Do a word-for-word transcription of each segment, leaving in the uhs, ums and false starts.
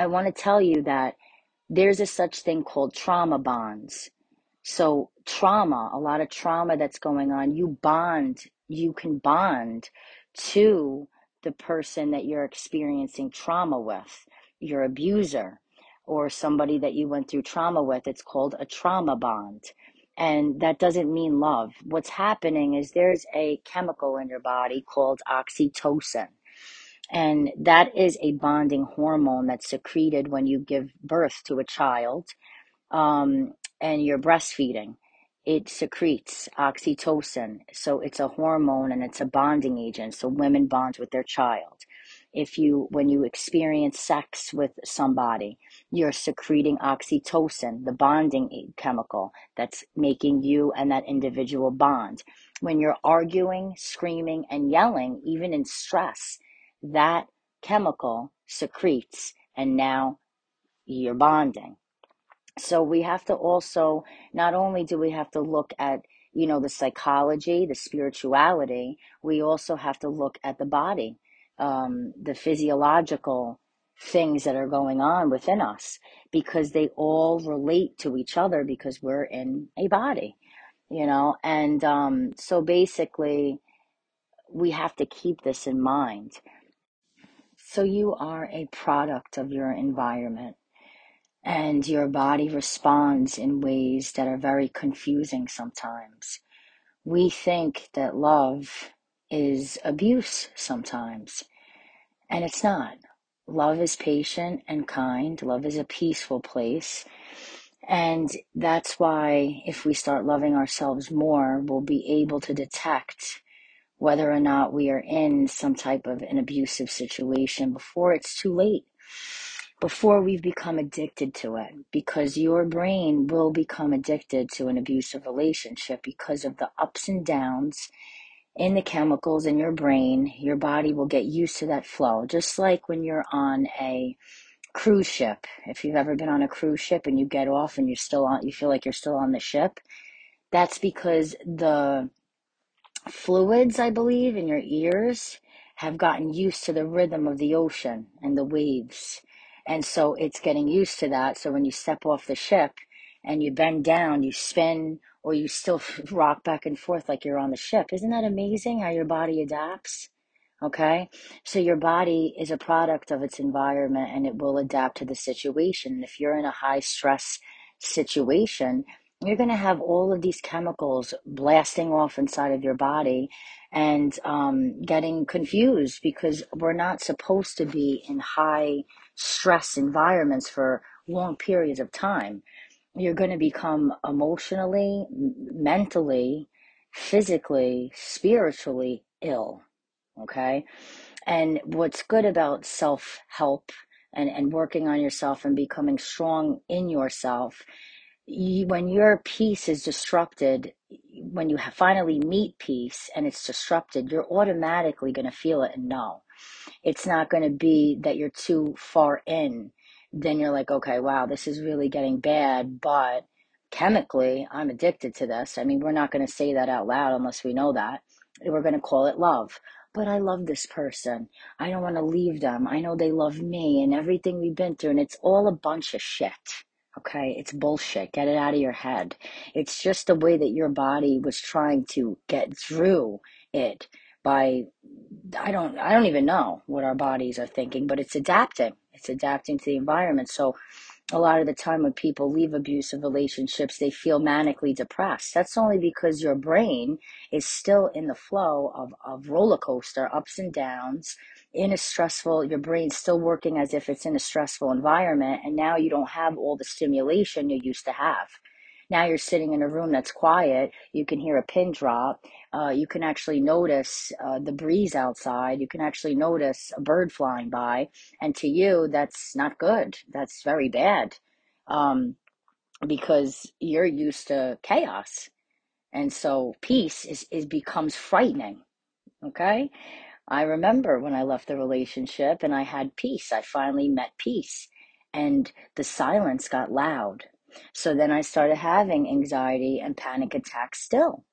I want to tell you that there's a such thing called trauma bonds. So trauma, a lot of trauma that's going on, you bond, you can bond to the person that you're experiencing trauma with, your abuser or somebody that you went through trauma with. It's called a trauma bond. And that doesn't mean love. What's happening is there's a chemical in your body called oxytocin. And that is a bonding hormone that's secreted when you give birth to a child um, and you're breastfeeding. It secretes oxytocin. So it's a hormone and it's a bonding agent. So women bond with their child. If you, when you experience sex with somebody, you're secreting oxytocin, the bonding chemical that's making you and that individual bond. When you're arguing, screaming, and yelling, even in stress, that chemical secretes, and now you're bonding. So we have to also, not only do we have to look at, you know, the psychology, the spirituality, we also have to look at the body, um, the physiological things that are going on within us, because they all relate to each other because we're in a body, you know? And um, so basically we have to keep this in mind. So you are a product of your environment, and your body responds in ways that are very confusing sometimes. We think that love is abuse sometimes, and it's not. Love is patient and kind. Love is a peaceful place. And that's why if we start loving ourselves more, we'll be able to detect whether or not we are in some type of an abusive situation before it's too late, before we've become addicted to it, because your brain will become addicted to an abusive relationship because of the ups and downs in the chemicals in your brain. Your body will get used to that flow. Just like when you're on a cruise ship, if you've ever been on a cruise ship and you get off and you're still on, you feel like you're still on the ship, that's because the fluids, I believe, in your ears have gotten used to the rhythm of the ocean and the waves. And so it's getting used to that. So when you step off the ship and you bend down, you spin, or you still rock back and forth like you're on the ship. Isn't that amazing how your body adapts? Okay. So your body is a product of its environment, and it will adapt to the situation. If you're in a high stress situation, you're going to have all of these chemicals blasting off inside of your body and um, getting confused, because we're not supposed to be in high stress environments for long periods of time. You're going to become emotionally, mentally, physically, spiritually ill, okay? And what's good about self-help and, and working on yourself and becoming strong in yourself, You, when your peace is disrupted, when you finally meet peace and it's disrupted, you're automatically going to feel it and know. It's not going to be that you're too far in. Then you're like, okay, wow, this is really getting bad, but chemically I'm addicted to this. I mean, we're not going to say that out loud unless we know that. We're going to call it love. But I love this person. I don't want to leave them. I know they love me and everything we've been through, and it's all a bunch of shit. Okay, it's bullshit. Get it out of your head. It's just the way that your body was trying to get through it by, I don't, I don't even know what our bodies are thinking, but it's adapting. It's adapting to the environment. So a lot of the time when people leave abusive relationships, they feel manically depressed. That's only because your brain is still in the flow of, of roller coaster, ups and downs, in a stressful, your brain's still working as if it's in a stressful environment, and now you don't have all the stimulation you used to have. Now you're sitting in a room that's quiet, you can hear a pin drop, uh, you can actually notice uh, the breeze outside, you can actually notice a bird flying by, and to you, that's not good, that's very bad, um, because you're used to chaos, and so peace is, is becomes frightening, okay? I remember when I left the relationship and I had peace, I finally met peace, and the silence got loud. So then I started having anxiety and panic attacks still,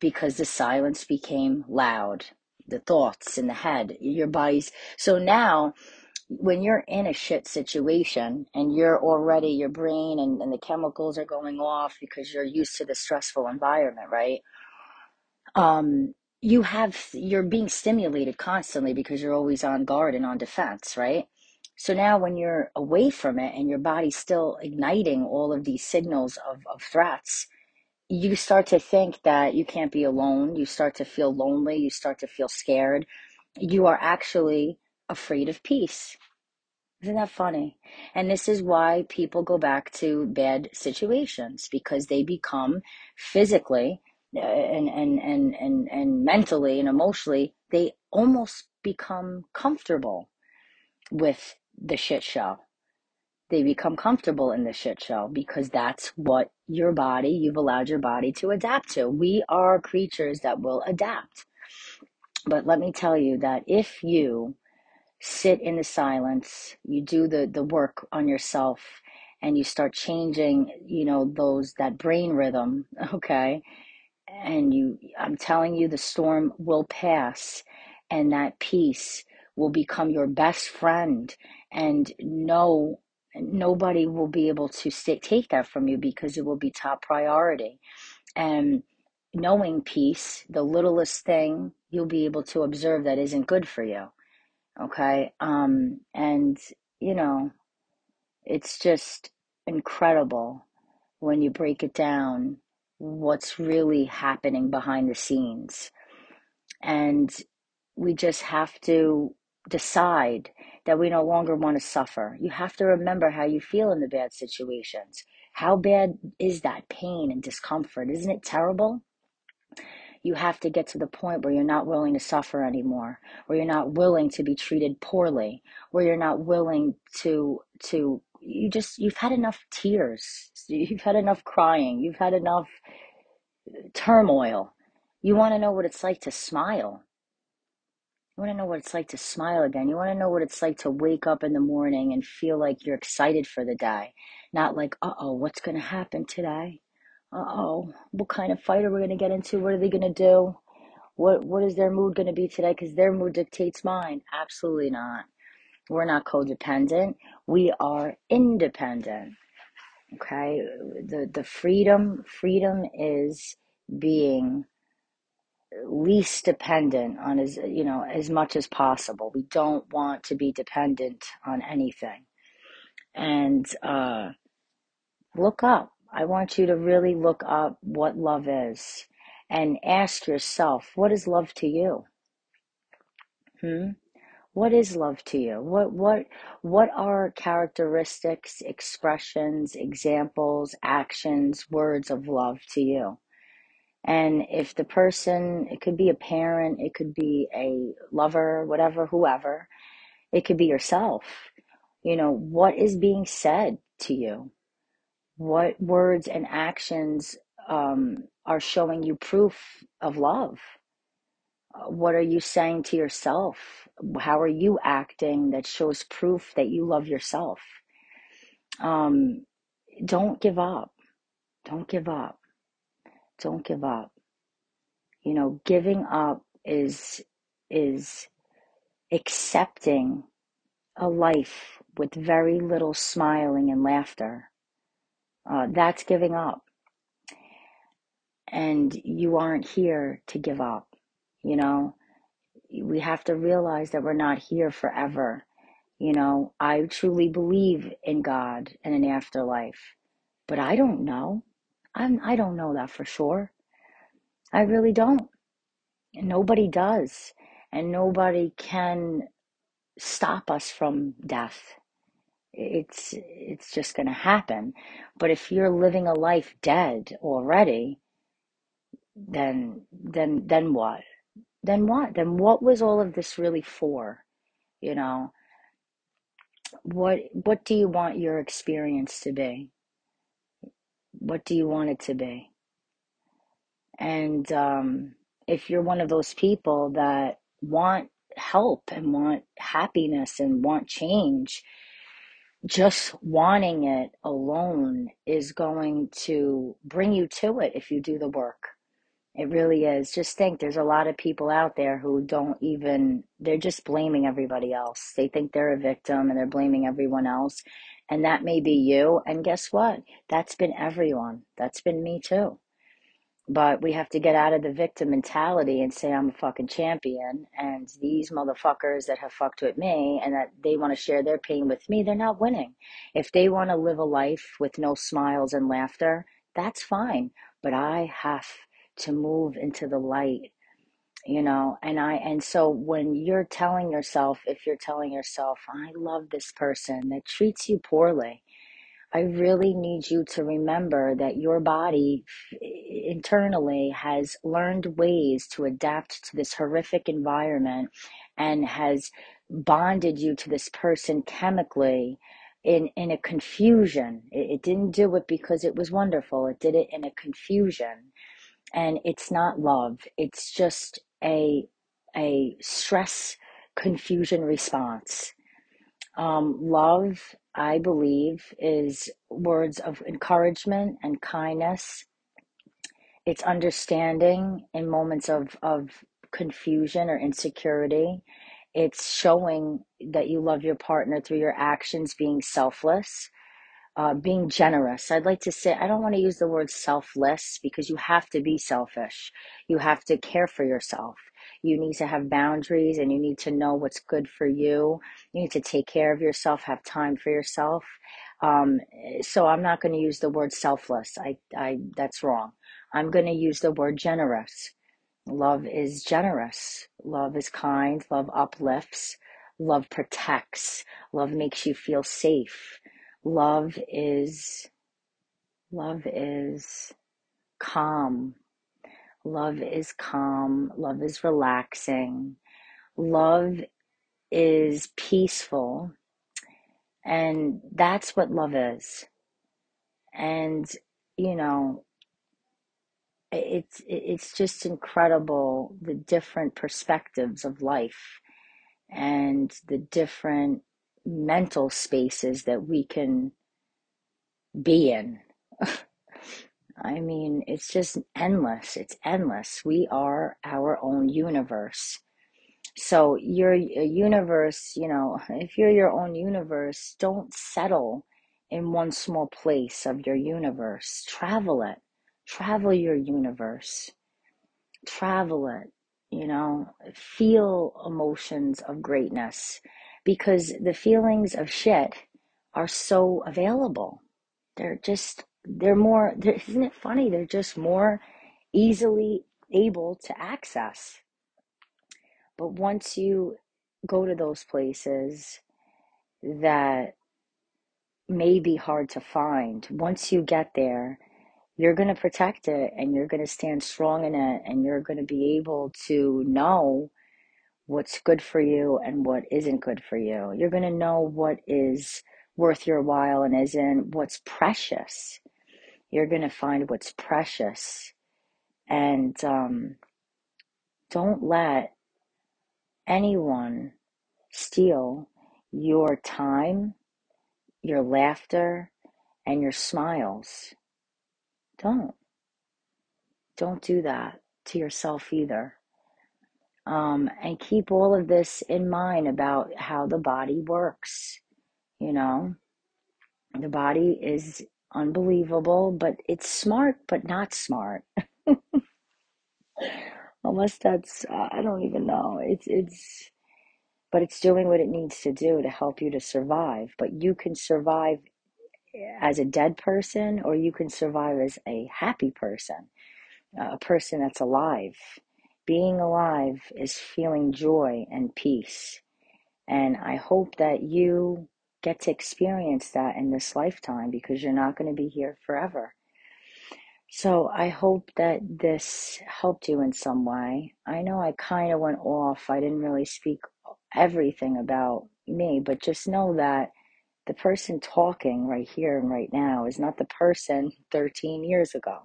because the silence became loud, the thoughts in the head, your body's. So now when you're in a shit situation and you're already, your brain and, and the chemicals are going off because you're used to the stressful environment, right? Um, you have, you're being stimulated constantly because you're always on guard and on defense, right? So now when you're away from it and your body's still igniting all of these signals of, of threats, you start to think that you can't be alone. You start to feel lonely. You start to feel scared. You are actually afraid of peace. Isn't that funny? And this is why people go back to bad situations, because they become physically and, and, and, and, and mentally and emotionally, they almost become comfortable with the shit show. They become comfortable in the shit show because that's what your body, you've allowed your body to adapt to. We are creatures that will adapt. But let me tell you that if you sit in the silence, you do the, the work on yourself, and you start changing, you know, those, that brain rhythm, okay? And you, I'm telling you, the storm will pass, and that peace will become your best friend, and no nobody will be able to sit, take that from you, because it will be top priority. And knowing peace, the littlest thing, you'll be able to observe that isn't good for you. Okay. Um, and you know, it's just incredible when you break it down, what's really happening behind the scenes. And we just have to decide that we no longer want to suffer. You have to remember how you feel in the bad situations. How bad is that pain and discomfort? Isn't it terrible? You have to get to the point where you're not willing to suffer anymore, where you're not willing to be treated poorly, where you're not willing to, to, you just, you've had enough tears. You've had enough crying. You've had enough turmoil. You want to know what it's like to smile. You want to know what it's like to smile again. You want to know what it's like to wake up in the morning and feel like you're excited for the day. Not like, uh-oh, what's going to happen today? Uh-oh, what kind of fight are we going to get into? What are they going to do? What What is their mood going to be today? Because their mood dictates mine. Absolutely not. We're not codependent. We are independent. Okay? The, the freedom, freedom is being least dependent on, as you know, as much as possible. We don't want to be dependent on anything. And uh look up. I want you to really look up what love is and ask yourself, what is love to you? Hmm? What is love to you? What what what are characteristics, expressions, examples, actions, words of love to you? And if the person, it could be a parent, it could be a lover, whatever, whoever, it could be yourself. You know, what is being said to you? What words and actions um, are showing you proof of love? What are you saying to yourself? How are you acting that shows proof that you love yourself? Um, don't give up. Don't give up. Don't give up. You know, giving up is is accepting a life with very little smiling and laughter. Uh, that's giving up. And you aren't here to give up. You know, we have to realize that we're not here forever. You know, I truly believe in God and an afterlife, but I don't know. I'm, I don't know that for sure. I really don't. And nobody does. And nobody can stop us from death. It's, it's just going to happen. But if you're living a life dead already, then, then, then what? Then what? Then what was all of this really for? You know, what, what do you want your experience to be? What do you want it to be? And um, if you're one of those people that want help and want happiness and want change, just wanting it alone is going to bring you to it if you do the work. It really is. Just think there's a lot of people out there who don't even, they're just blaming everybody else. They think they're a victim and they're blaming everyone else. And that may be you. And guess what? That's been everyone. That's been me too. But we have to get out of the victim mentality and say, I'm a fucking champion. And these motherfuckers that have fucked with me and that they want to share their pain with me, they're not winning. If they want to live a life with no smiles and laughter, that's fine. But I have to move into the light, you know, and I, and so when you're telling yourself, if you're telling yourself, I love this person that treats you poorly, I really need you to remember that your body internally has learned ways to adapt to this horrific environment and has bonded you to this person chemically in, in a confusion. It, it didn't do it because it was wonderful. It did it in a confusion. And it's not love. It's just a a stress confusion response. Um, love, I believe, is words of encouragement and kindness. It's understanding in moments of, of confusion or insecurity. It's showing that you love your partner through your actions, being selfless. Uh, being generous. I'd like to say, I don't want to use the word selfless because you have to be selfish. You have to care for yourself. You need to have boundaries and you need to know what's good for you. You need to take care of yourself, have time for yourself. Um, so I'm not going to use the word selfless. I, I, that's wrong. I'm going to use the word generous. Love is generous. Love is kind. Love uplifts. Love protects. Love makes you feel safe. Love is, love is calm. Love is calm. Love is relaxing. Love is peaceful. And that's what love is. And, you know, it's, it's just incredible, the different perspectives of life and the different mental spaces that we can be in. I mean, it's just endless. It's endless. We are our own universe. So your universe, you know, if you're your own universe, don't settle in one small place of your universe. Travel it. Travel your universe. Travel it, you know, feel emotions of greatness. Because the feelings of shit are so available. They're just, they're more, they're, isn't it funny? They're just more easily able to access. But once you go to those places that may be hard to find, once you get there, you're going to protect it and you're going to stand strong in it and you're going to be able to know what's good for you and what isn't good for you. You're going to know what is worth your while and isn't, what's precious. You're going to find what's precious. And um, don't let anyone steal your time, your laughter, and your smiles. Don't. Don't do that to yourself either. Um, and keep all of this in mind about how the body works. You know, the body is unbelievable, but it's smart, but not smart. Unless that's, uh, I don't even know. It's, it's, but it's doing what it needs to do to help you to survive. But you can survive as a dead person, or you can survive as a happy person, a person that's alive. Being alive is feeling joy and peace. And I hope that you get to experience that in this lifetime because you're not going to be here forever. So I hope that this helped you in some way. I know I kind of went off. I didn't really speak everything about me, but just know that the person talking right here and right now is not the person thirteen years ago.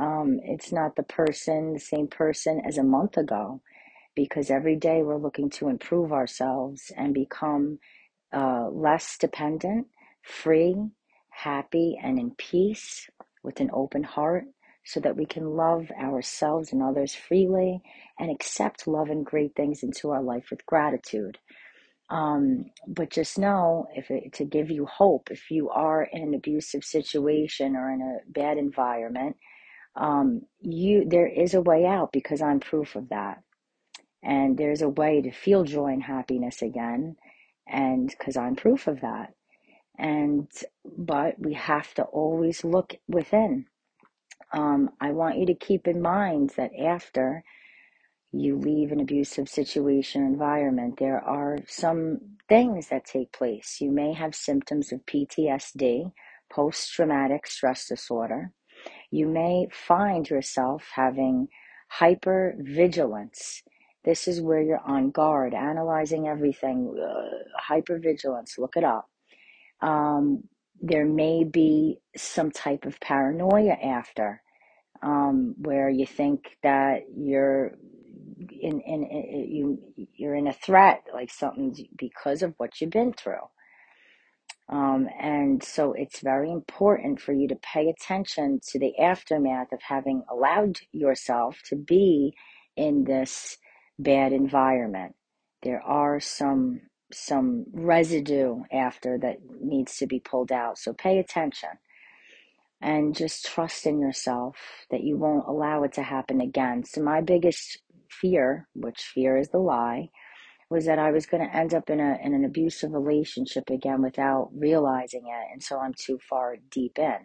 Um, it's not the person, the same person as a month ago, because every day we're looking to improve ourselves and become uh, less dependent, free, happy, and in peace with an open heart so that we can love ourselves and others freely and accept love and great things into our life with gratitude. Um, but just know, if it, to give you hope, if you are in an abusive situation or in a bad environment, um, you there is a way out, because I'm proof of that. And there's a way to feel joy and happiness again, and because I'm proof of that. And, but we have to always look within. Um, I want you to keep in mind that after you leave an abusive situation or environment, there are some things that take place. You may have symptoms of P T S D, post-traumatic stress disorder. You may find yourself having hypervigilance. This is where you're on guard, analyzing everything, uh, hypervigilance, look it up. Um, there may be some type of paranoia after, um, where you think that you're in, in, in you, you're in a threat, like something, because of what you've been through. Um, and so it's very important for you to pay attention to the aftermath of having allowed yourself to be in this bad environment. There are some some residue after that needs to be pulled out. So pay attention and just trust in yourself that you won't allow it to happen again. So my biggest fear, which fear is the lie, was that I was going to end up in a in an abusive relationship again without realizing it. And so I'm too far deep in.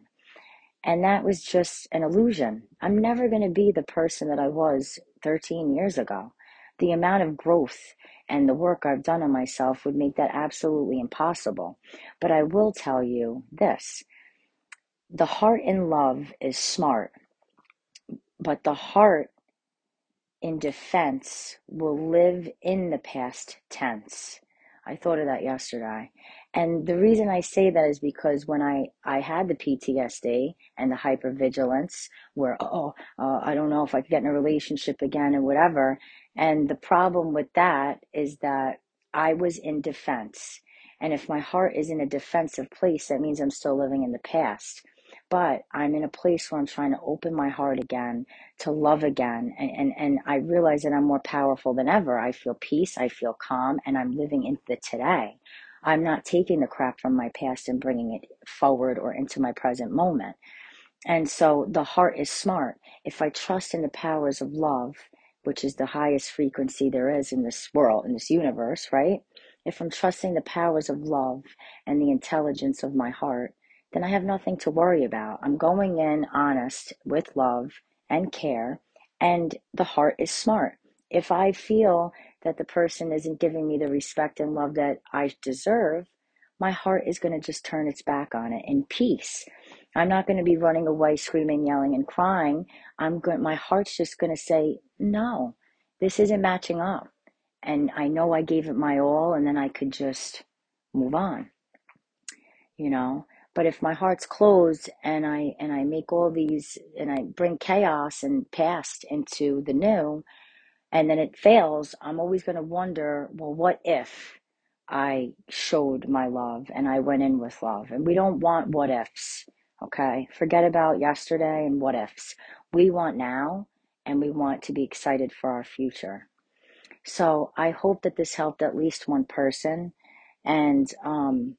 And that was just an illusion. I'm never going to be the person that I was thirteen years ago. The amount of growth and the work I've done on myself would make that absolutely impossible. But I will tell you this. The heart in love is smart, but the heart in defense will live in the past tense. I thought of that yesterday. And the reason I say that is because when I, I had the P T S D and the hypervigilance where, oh, uh, I don't know if I could get in a relationship again or whatever. And the problem with that is that I was in defense. And if my heart is in a defensive place, that means I'm still living in the past. But I'm in a place where I'm trying to open my heart again, to love again. And, and, and I realize that I'm more powerful than ever. I feel peace, I feel calm, and I'm living in the today. I'm not taking the crap from my past and bringing it forward or into my present moment. And so the heart is smart. If I trust in the powers of love, which is the highest frequency there is in this world, in this universe, right? If I'm trusting the powers of love and the intelligence of my heart, then I have nothing to worry about. I'm going in honest with love and care, and the heart is smart. If I feel that the person isn't giving me the respect and love that I deserve, my heart is going to just turn its back on it in peace. I'm not going to be running away, screaming, yelling, and crying. I'm going, my heart's just going to say, no, this isn't matching up. And I know I gave it my all, and then I could just move on, you know. But if my heart's closed and I, and I make all these, and I bring chaos and past into the new, and then it fails, I'm always going to wonder, well, what if I showed my love and I went in with love? And we don't want what ifs. Okay, forget about yesterday and what ifs. We want now, and we want to be excited for our future. So I hope that this helped at least one person, and um,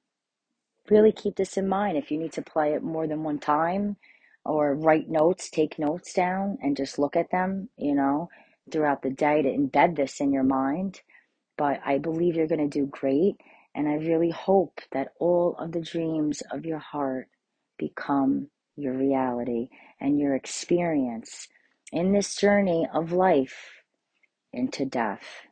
really keep this in mind. If you need to play it more than one time or write notes, take notes down and just look at them, you know, throughout the day to embed this in your mind. But I believe you're going to do great. And I really hope that all of the dreams of your heart become your reality, and your experience in this journey of life into death.